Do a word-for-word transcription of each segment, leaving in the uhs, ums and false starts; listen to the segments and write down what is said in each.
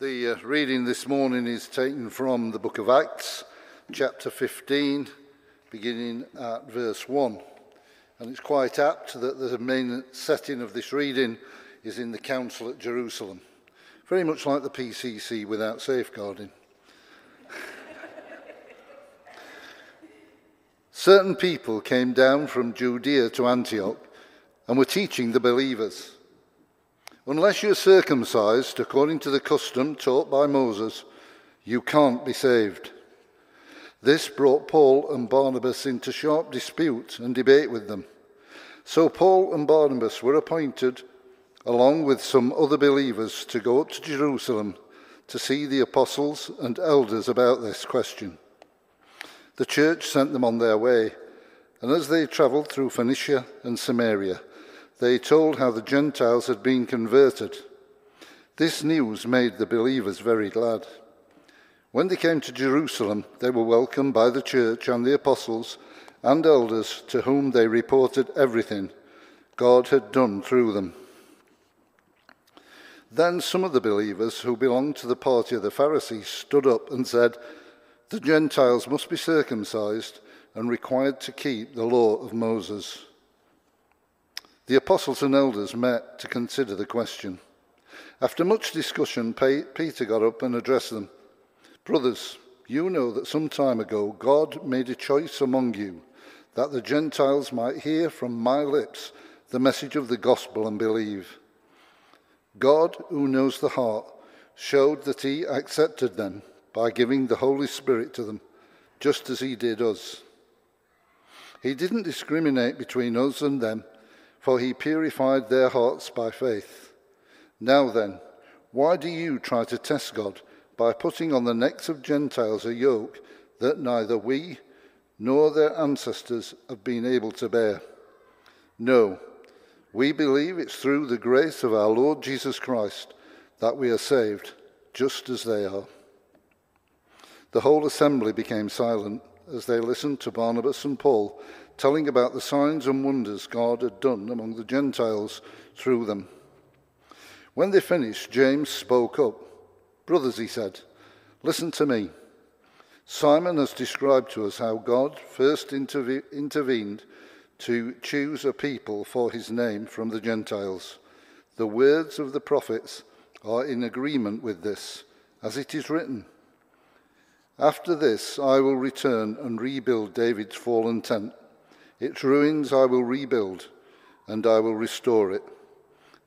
The uh, reading this morning is taken from the book of Acts, chapter fifteen, beginning at verse one. And it's quite apt that the main setting of this reading is in the council at Jerusalem. Very much like the P C C without safeguarding. Certain people came down from Judea to Antioch and were teaching the believers, "Unless you're circumcised according to the custom taught by Moses, you can't be saved." This brought Paul and Barnabas into sharp dispute and debate with them. So Paul and Barnabas were appointed, along with some other believers, to go up to Jerusalem to see the apostles and elders about this question. The church sent them on their way, and as they travelled through Phoenicia and Samaria, they told how the Gentiles had been converted. This news made the believers very glad. When they came to Jerusalem, they were welcomed by the church and the apostles and elders, to whom they reported everything God had done through them. Then some of the believers who belonged to the party of the Pharisees stood up and said, "The Gentiles must be circumcised and required to keep the law of Moses." The apostles and elders met to consider the question. After much discussion, Peter got up and addressed them. "Brothers, you know that some time ago God made a choice among you, that the Gentiles might hear from my lips the message of the gospel and believe. God, who knows the heart, showed that he accepted them by giving the Holy Spirit to them, just as he did us. He didn't discriminate between us and them, for he purified their hearts by faith. Now then, why do you try to test God by putting on the necks of Gentiles a yoke that neither we nor their ancestors have been able to bear? No, we believe it's through the grace of our Lord Jesus Christ that we are saved, just as they are." The whole assembly became silent as they listened to Barnabas and Paul telling about the signs and wonders God had done among the Gentiles through them. When they finished, James spoke up. "Brothers," he said, "listen to me. Simon has described to us how God first interve- intervened to choose a people for his name from the Gentiles. The words of the prophets are in agreement with this, as it is written, 'After this I will return and rebuild David's fallen tent. Its ruins I will rebuild, and I will restore it,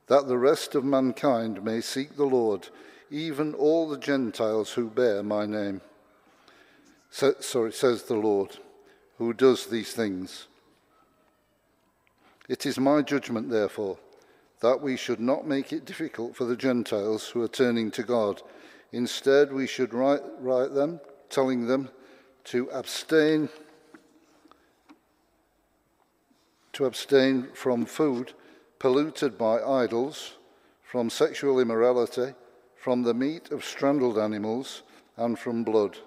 that the rest of mankind may seek the Lord, even all the Gentiles who bear my name.' So, sorry, says the Lord, who does these things. It is my judgment, therefore, that we should not make it difficult for the Gentiles who are turning to God. Instead, we should write, write them, telling them to abstain to abstain from food polluted by idols, from sexual immorality, from the meat of strangled animals, and from blood.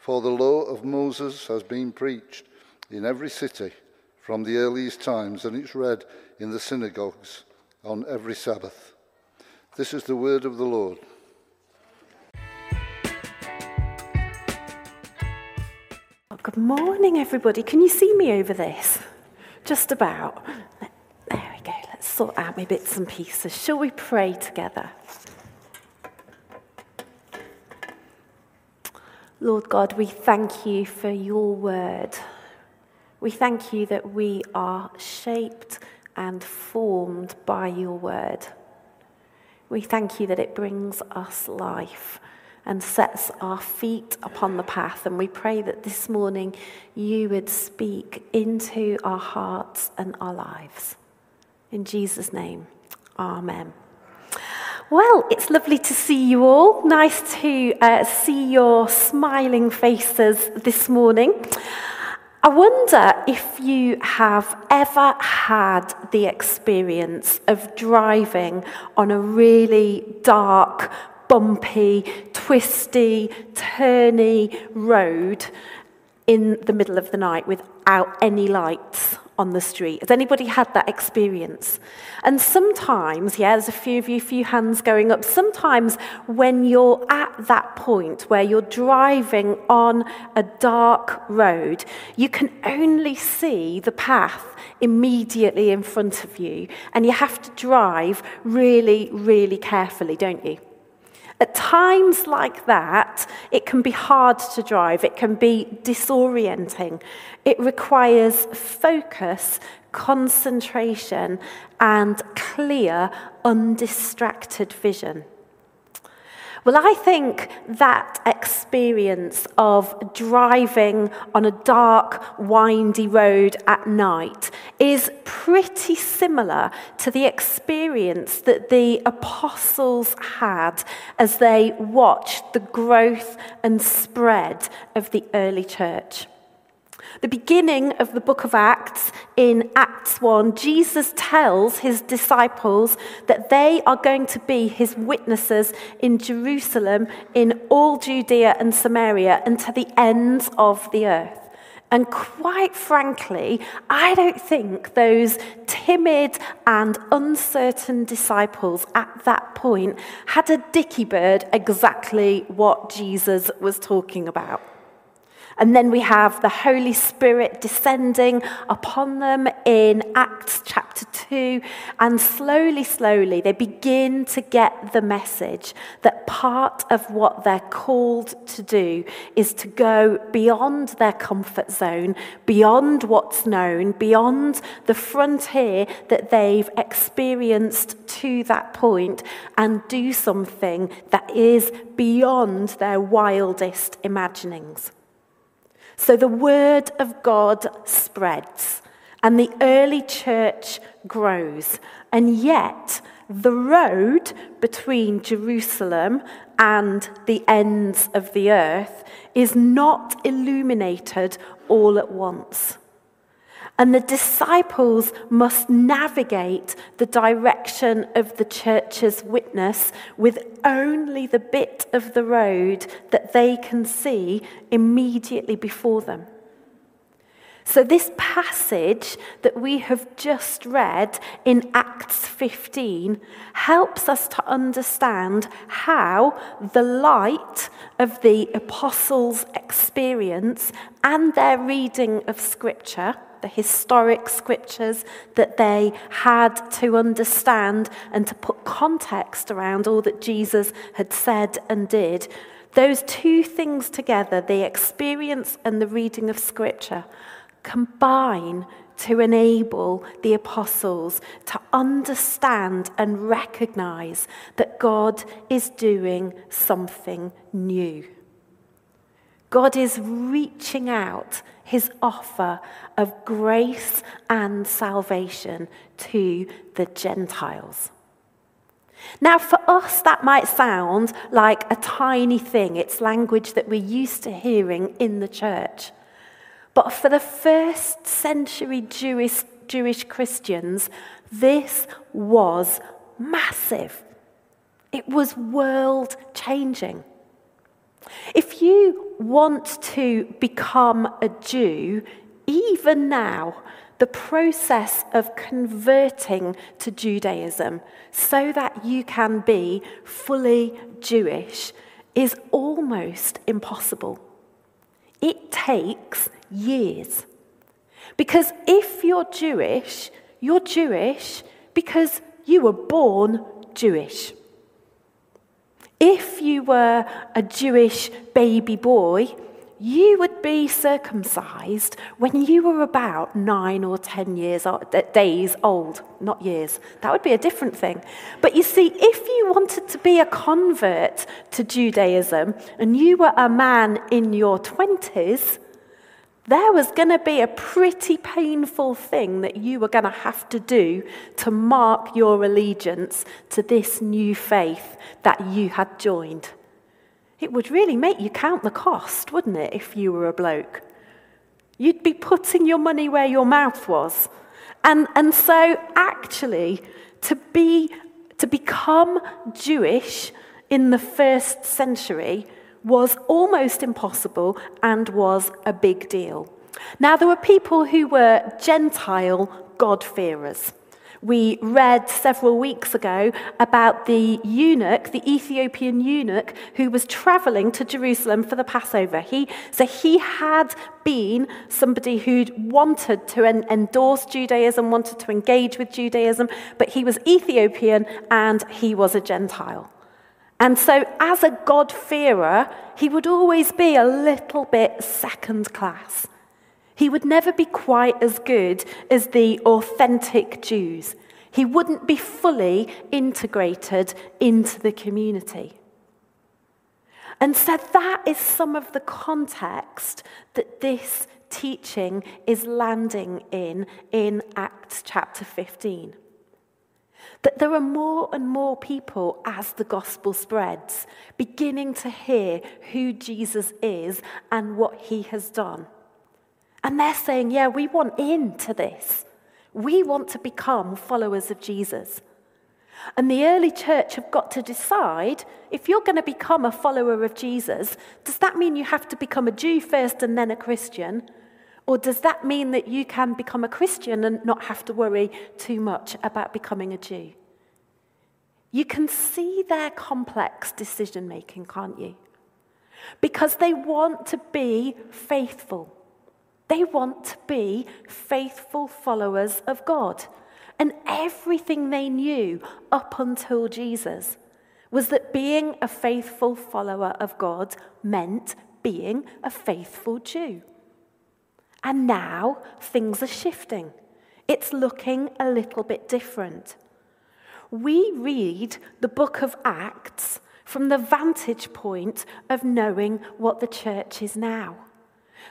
For the law of Moses has been preached in every city from the earliest times, and it's read in the synagogues on every Sabbath." This is the word of the Lord. Oh, good morning, everybody. Can you see me over this? Just about. There we go. Let's sort out my bits and pieces. Shall we pray together? Lord God, we thank you for your word. We thank you that we are shaped and formed by your word. We thank you that it brings us life and sets our feet upon the path. And we pray that this morning you would speak into our hearts and our lives. In Jesus' name, amen. Well, it's lovely to see you all. Nice to uh, see your smiling faces this morning. I wonder if you have ever had the experience of driving on a really dark, bumpy, twisty, turny road in the middle of the night without any lights on the street. Has anybody had that experience? And sometimes, yeah, there's a few of you, a few hands going up. Sometimes when you're at that point where you're driving on a dark road, you can only see the path immediately in front of you, and you have to drive really, really carefully, don't you? At times like that, it can be hard to drive. It can be disorienting. It requires focus, concentration, and clear, undistracted vision. Well, I think that experience of driving on a dark, windy road at night is pretty similar to the experience that the apostles had as they watched the growth and spread of the early church. The beginning of the book of Acts, in Acts one, Jesus tells his disciples that they are going to be his witnesses in Jerusalem, in all Judea and Samaria, and to the ends of the earth. And quite frankly, I don't think those timid and uncertain disciples at that point had a dicky bird exactly what Jesus was talking about. And then we have the Holy Spirit descending upon them in Acts chapter two. And slowly, slowly, they begin to get the message that part of what they're called to do is to go beyond their comfort zone, beyond what's known, beyond the frontier that they've experienced to that point, and do something that is beyond their wildest imaginings. So the word of God spreads, and the early church grows. And yet, the road between Jerusalem and the ends of the earth is not illuminated all at once. And the disciples must navigate the direction of the church's witness with only the bit of the road that they can see immediately before them. So this passage that we have just read in Acts fifteen helps us to understand how the light of the apostles' experience and their reading of Scripture, the historic scriptures that they had to understand and to put context around all that Jesus had said and did, those two things together, the experience and the reading of Scripture, combine to enable the apostles to understand and recognize that God is doing something new. God is reaching out his offer of grace and salvation to the Gentiles. Now, for us, that might sound like a tiny thing. It's language that we're used to hearing in the church. But for the first century Jewish, Jewish Christians, this was massive. It was world-changing. If you want to become a Jew, even now, the process of converting to Judaism so that you can be fully Jewish is almost impossible. It takes years. Because if you're Jewish, you're Jewish because you were born Jewish. If you were a Jewish baby boy, you would be circumcised when you were about nine or ten years days old, not years. That would be a different thing. But you see, if you wanted to be a convert to Judaism and you were a man in your twenties, there was going to be a pretty painful thing that you were going to have to do to mark your allegiance to this new faith that you had joined. It would really make you count the cost, wouldn't it, if you were a bloke? You'd be putting your money where your mouth was. And, and so actually, to be to become Jewish in the first century was almost impossible and was a big deal. Now, there were people who were Gentile God-fearers. We read several weeks ago about the eunuch, the Ethiopian eunuch, who was traveling to Jerusalem for the Passover. He, so he had been somebody who'd wanted to en- endorse Judaism, wanted to engage with Judaism, but he was Ethiopian and he was a Gentile. And so as a God-fearer, he would always be a little bit second class. He would never be quite as good as the authentic Jews. He wouldn't be fully integrated into the community. And so that is some of the context that this teaching is landing in, in Acts chapter fifteen. That there are more and more people, as the gospel spreads, beginning to hear who Jesus is and what he has done. And they're saying, yeah, we want into this. We want to become followers of Jesus. And the early church have got to decide, if you're going to become a follower of Jesus, does that mean you have to become a Jew first and then a Christian? Or does that mean that you can become a Christian and not have to worry too much about becoming a Jew? You can see their complex decision-making, can't you? Because they want to be faithful. They want to be faithful followers of God. And everything they knew up until Jesus was that being a faithful follower of God meant being a faithful Jew. And now things are shifting. It's looking a little bit different. We read the book of Acts from the vantage point of knowing what the church is now.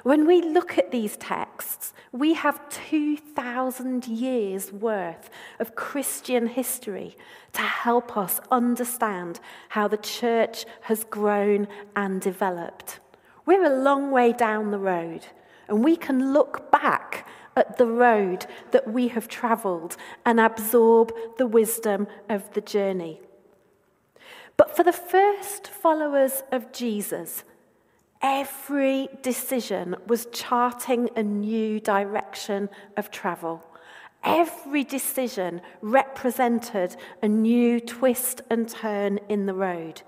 When we look at these texts, we have two thousand years worth of Christian history to help us understand how the church has grown and developed. We're a long way down the road, and we can look back at the road that we have travelled and absorb the wisdom of the journey. But for the first followers of Jesus, every decision was charting a new direction of travel. Every decision represented a new twist and turn in the road.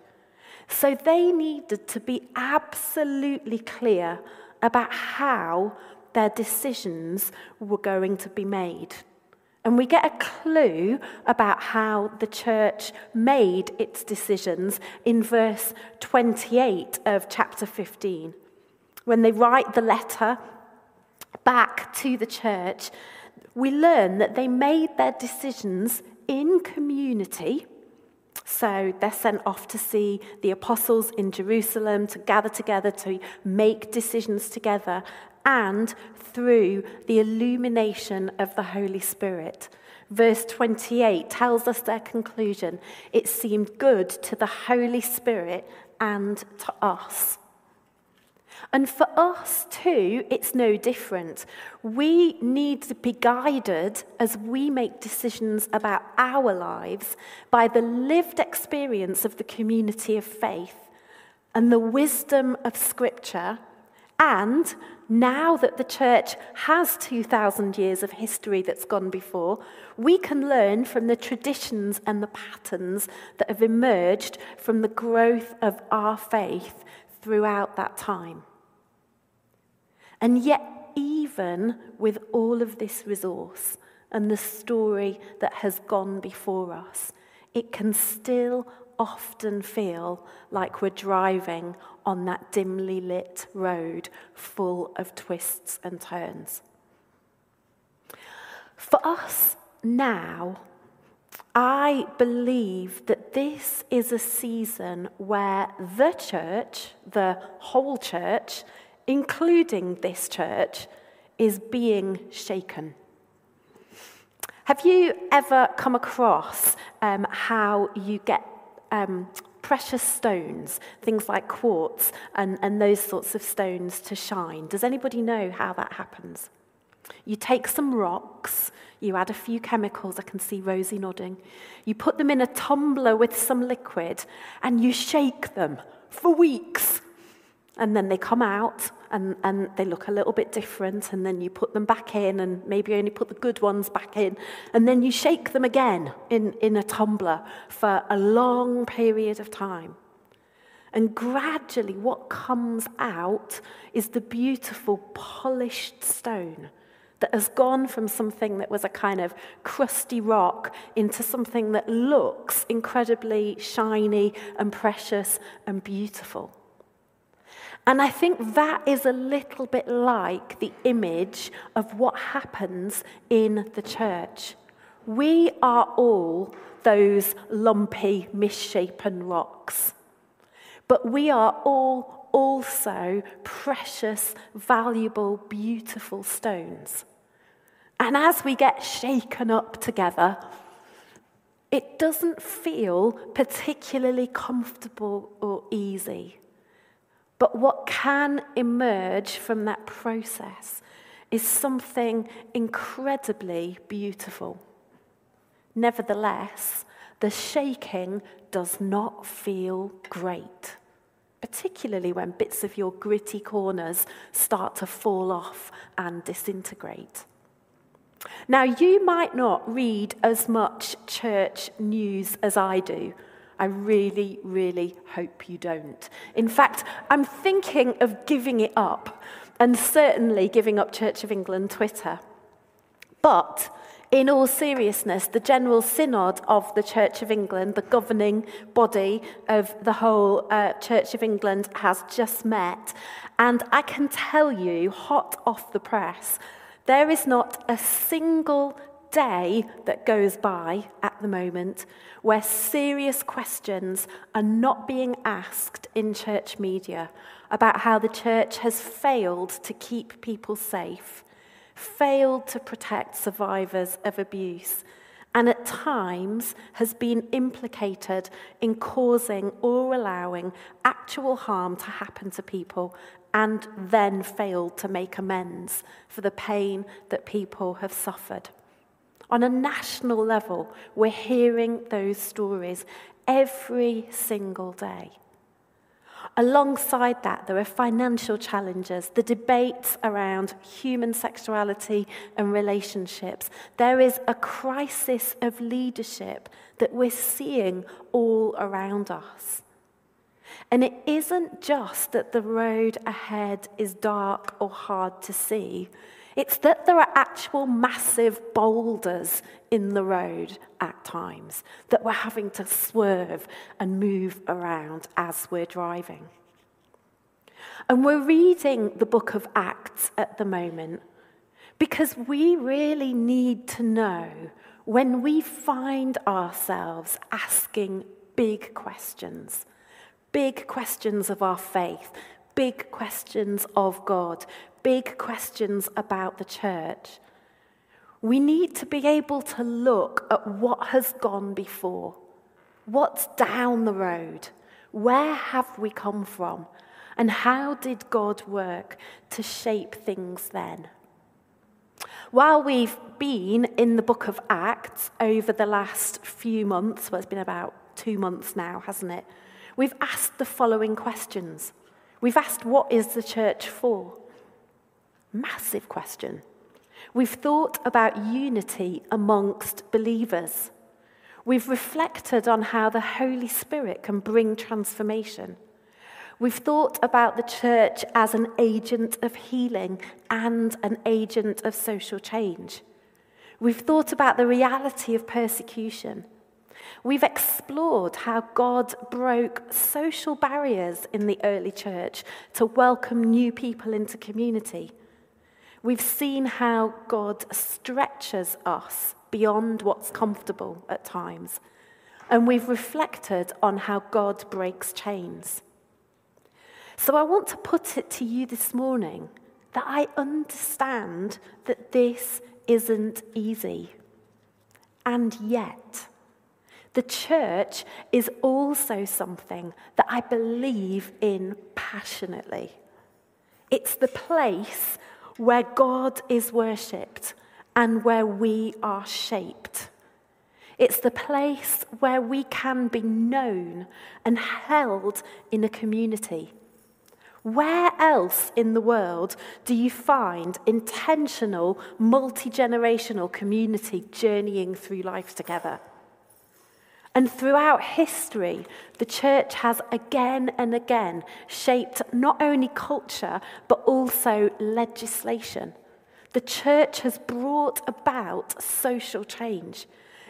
So they needed to be absolutely clear about how their decisions were going to be made. And we get a clue about how the church made its decisions in verse twenty-eight of chapter fifteen. When they write the letter back to the church, we learn that they made their decisions in community. So they're sent off to see the apostles in Jerusalem, to gather together, to make decisions together, and through the illumination of the Holy Spirit. Verse twenty-eight tells us their conclusion. It seemed good to the Holy Spirit and to us. And for us too, it's no different. We need to be guided as we make decisions about our lives by the lived experience of the community of faith and the wisdom of Scripture. And now that the church has two thousand years of history that's gone before, we can learn from the traditions and the patterns that have emerged from the growth of our faith throughout that time. And yet, even with all of this resource and the story that has gone before us, it can still often feel like we're driving on that dimly lit road full of twists and turns. For us now, I believe that this is a season where the church, the whole church, including this church, is being shaken. Have you ever come across um, how you get Um, precious stones, things like quartz and, and those sorts of stones to shine? Does anybody know how that happens? You take some rocks, you add a few chemicals, I can see Rosie nodding, you put them in a tumbler with some liquid and you shake them for weeks, and then they come out and, and they look a little bit different, and then you put them back in, and maybe you only put the good ones back in, and then you shake them again in, in a tumbler for a long period of time. And gradually what comes out is the beautiful polished stone that has gone from something that was a kind of crusty rock into something that looks incredibly shiny and precious and beautiful. And I think that is a little bit like the image of what happens in the church. We are all those lumpy, misshapen rocks. But we are all also precious, valuable, beautiful stones. And as we get shaken up together, it doesn't feel particularly comfortable or easy. But what can emerge from that process is something incredibly beautiful. Nevertheless, the shaking does not feel great, particularly when bits of your gritty corners start to fall off and disintegrate. Now, you might not read as much church news as I do. I really, really hope you don't. In fact, I'm thinking of giving it up, and certainly giving up Church of England Twitter. But in all seriousness, the General Synod of the Church of England, the governing body of the whole uh, Church of England, has just met. And I can tell you, hot off the press, there is not a single day that goes by at the moment where serious questions are not being asked in church media about how the church has failed to keep people safe, failed to protect survivors of abuse, and at times has been implicated in causing or allowing actual harm to happen to people, and then failed to make amends for the pain that people have suffered. On a national level, we're hearing those stories every single day. Alongside that, there are financial challenges, the debates around human sexuality and relationships. There is a crisis of leadership that we're seeing all around us. And it isn't just that the road ahead is dark or hard to see. It's that there are actual massive boulders in the road at times that we're having to swerve and move around as we're driving. And we're reading the book of Acts at the moment because we really need to know when we find ourselves asking big questions, big questions of our faith, big questions of God, big questions about the church. We need to be able to look at what has gone before, what's down the road, where have we come from, and how did God work to shape things then? While we've been in the book of Acts over the last few months, well, it's been about two months now, hasn't it? We've asked the following questions. We've asked, what is the church for? Massive question. We've thought about unity amongst believers. We've reflected on how the Holy Spirit can bring transformation. We've thought about the church as an agent of healing and an agent of social change. We've thought about the reality of persecution. We've explored how God broke social barriers in the early church to welcome new people into community. We've seen how God stretches us beyond what's comfortable at times. And we've reflected on how God breaks chains. So I want to put it to you this morning that I understand that this isn't easy. And yet, the church is also something that I believe in passionately. It's the place where God is worshipped and where we are shaped. It's the place where we can be known and held in a community, Where else in the world do you find intentional, multi-generational community journeying through life together? And throughout history, the church has again and again shaped not only culture, but also legislation. The church has brought about social change.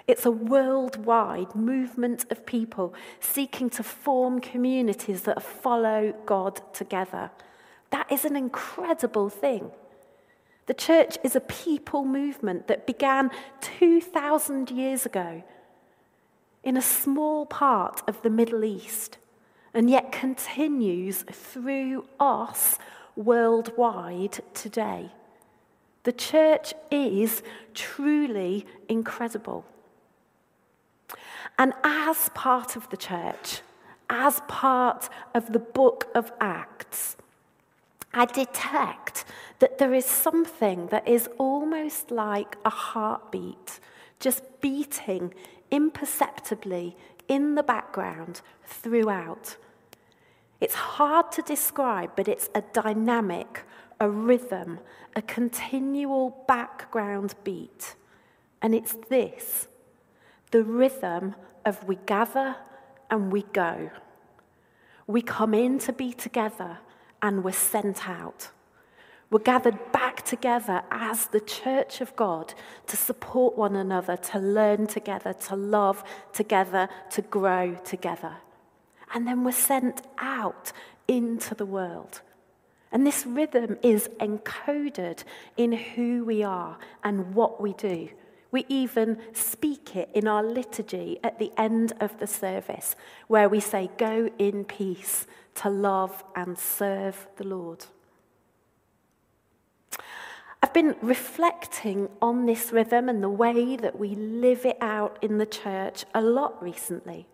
It's a worldwide movement of people seeking to form communities that follow God together. That is an incredible thing. The church is a people movement that began two thousand years ago in a small part of the Middle East, and yet continues through us worldwide today. The church is truly incredible. And as part of the church, as part of the book of Acts, I detect that there is something that is almost like a heartbeat, just beating imperceptibly in the background throughout. It's hard to describe, but it's a dynamic, a rhythm, a continual background beat. And it's this, the rhythm of we gather and we go. We come in to be together and we're sent out. We're gathered back together as the church of God to support one another, to learn together, to love together, to grow together. And then we're sent out into the world. And this rhythm is encoded in who we are and what we do. We even speak it in our liturgy at the end of the service, where we say, "Go in peace to love and serve the Lord." I've been reflecting on this rhythm and the way that we live it out in the church a lot recently.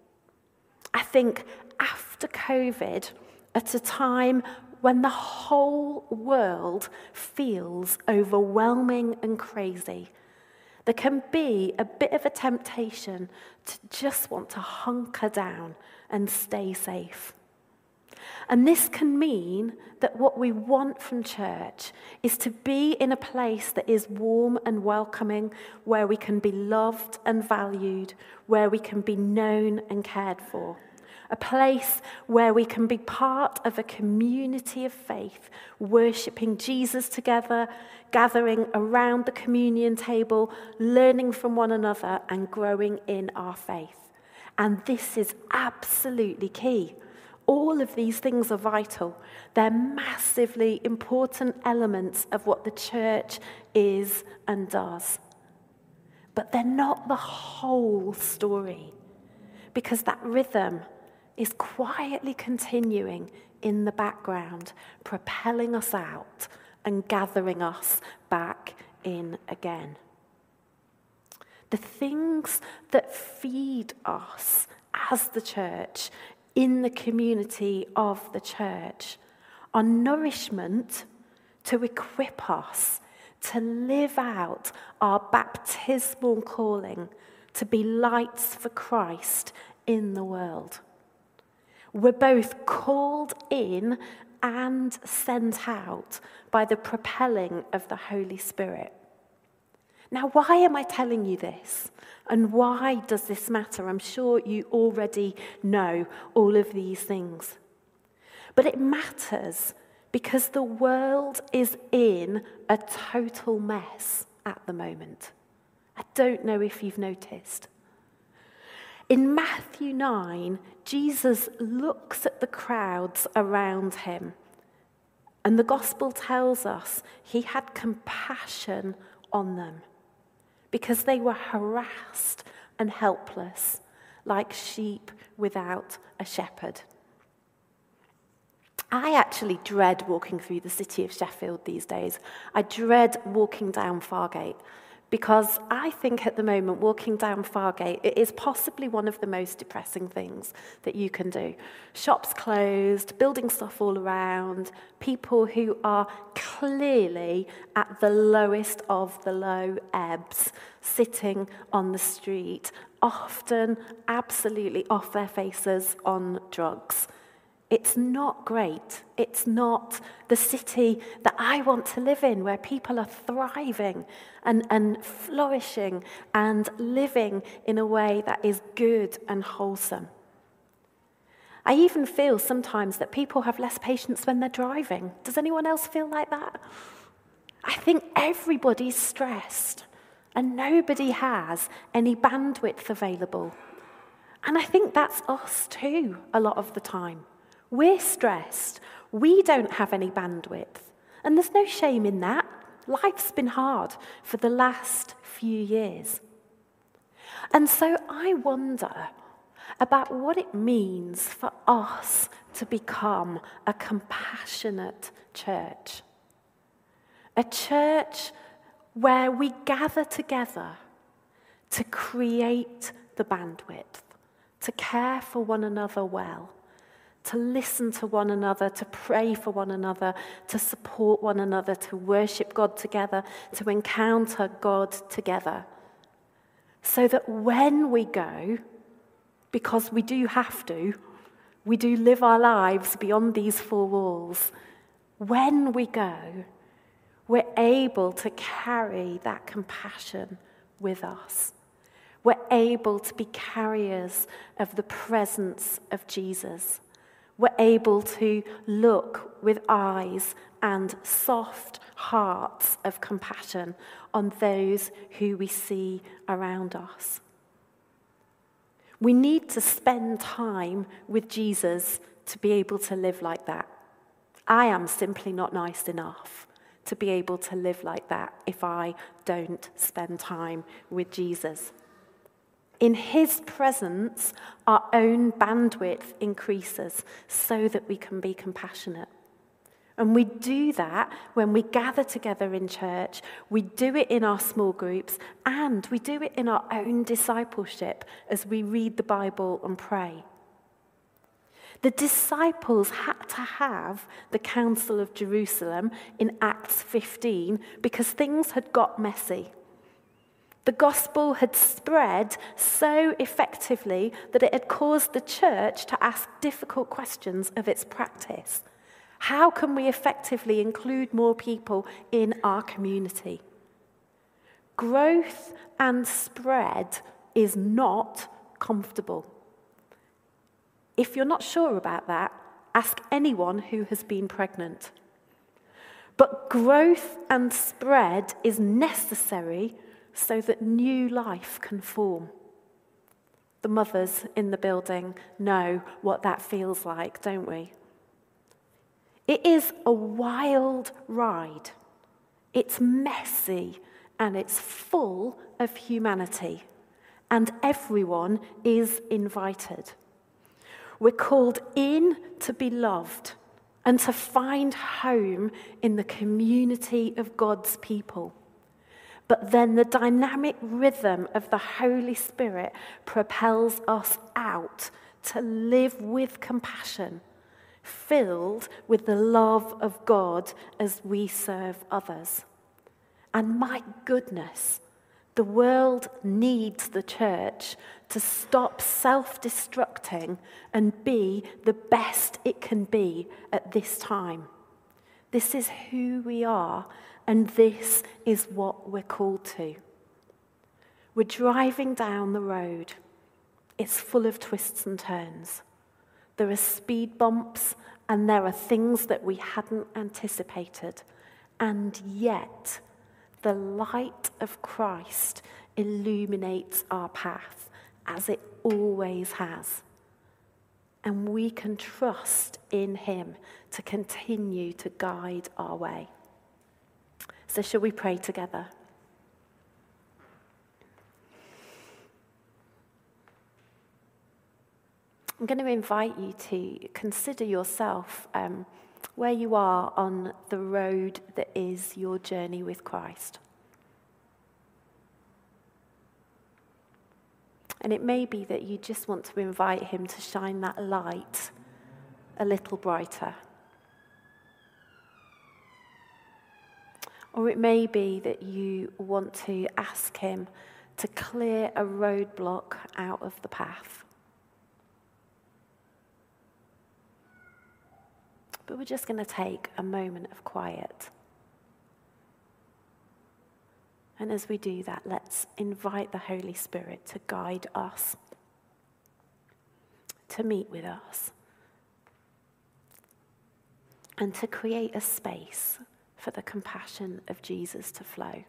I think after COVID, at a time when the whole world feels overwhelming and crazy, there can be a bit of a temptation to just want to hunker down and stay safe. And this can mean that what we want from church is to be in a place that is warm and welcoming, where we can be loved and valued, where we can be known and cared for. A place where we can be part of a community of faith, worshipping Jesus together, gathering around the communion table, learning from one another and growing in our faith. And this is absolutely key. All of these things are vital. They're massively important elements of what the church is and does. But they're not the whole story, because that rhythm is quietly continuing in the background, propelling us out and gathering us back in again. The things that feed us as the church, in the community of the church, are nourishment to equip us to live out our baptismal calling to be lights for Christ in the world. We're both called in and sent out by the propelling of the Holy Spirit. Now, why am I telling you this? And why does this matter? I'm sure you already know all of these things. But it matters because the world is in a total mess at the moment. I don't know if you've noticed. In Matthew nine, Jesus looks at the crowds around him, and the gospel tells us he had compassion on them because they were harassed and helpless, like sheep without a shepherd. I actually dread walking through the city of Sheffield these days. I dread walking down Fargate, because I think at the moment, walking down Fargate, it is possibly one of the most depressing things that you can do. Shops closed, building stuff all around, people who are clearly at the lowest of the low ebbs, sitting on the street, often absolutely off their faces on drugs. It's not great. It's not the city that I want to live in, where people are thriving and, and flourishing and living in a way that is good and wholesome. I even feel sometimes that people have less patience when they're driving. Does anyone else feel like that? I think everybody's stressed and nobody has any bandwidth available. And I think that's us too a lot of the time. We're stressed. We don't have any bandwidth. And there's no shame in that. Life's been hard for the last few years. And so I wonder about what it means for us to become a compassionate church. A church where we gather together to create the bandwidth, to care for one another well, to listen to one another, to pray for one another, to support one another, to worship God together, to encounter God together. So that when we go, because we do have to, we do live our lives beyond these four walls, when we go, we're able to carry that compassion with us. We're able to be carriers of the presence of Jesus. We're able to look with eyes and soft hearts of compassion on those who we see around us. We need to spend time with Jesus to be able to live like that. I am simply not nice enough to be able to live like that if I don't spend time with Jesus. In his presence, our own bandwidth increases so that we can be compassionate. And we do that when we gather together in church, we do it in our small groups, and we do it in our own discipleship as we read the Bible and pray. The disciples had to have the Council of Jerusalem in Acts fifteen because things had got messy. The gospel had spread so effectively that it had caused the church to ask difficult questions of its practice. How can we effectively include more people in our community? Growth and spread is not comfortable. If you're not sure about that, ask anyone who has been pregnant. But growth and spread is necessary so that new life can form. The mothers in the building know what that feels like, don't we? It is a wild ride. It's messy and it's full of humanity, and everyone is invited. We're called in to be loved and to find home in the community of God's people. But then the dynamic rhythm of the Holy Spirit propels us out to live with compassion, filled with the love of God as we serve others. And my goodness, the world needs the church to stop self-destructing and be the best it can be at this time. This is who we are, and this is what we're called to. We're driving down the road. It's full of twists and turns. There are speed bumps, and there are things that we hadn't anticipated. And yet, the light of Christ illuminates our path, as it always has. And we can trust in him to continue to guide our way. So shall we pray together? I'm going to invite you to consider yourself um, where you are on the road that is your journey with Christ. And it may be that you just want to invite him to shine that light a little brighter. Or it may be that you want to ask him to clear a roadblock out of the path. but we're just going to take a moment of quiet. And as we do that, let's invite the Holy Spirit to guide us, to meet with us, and to create a space for the compassion of Jesus to flow.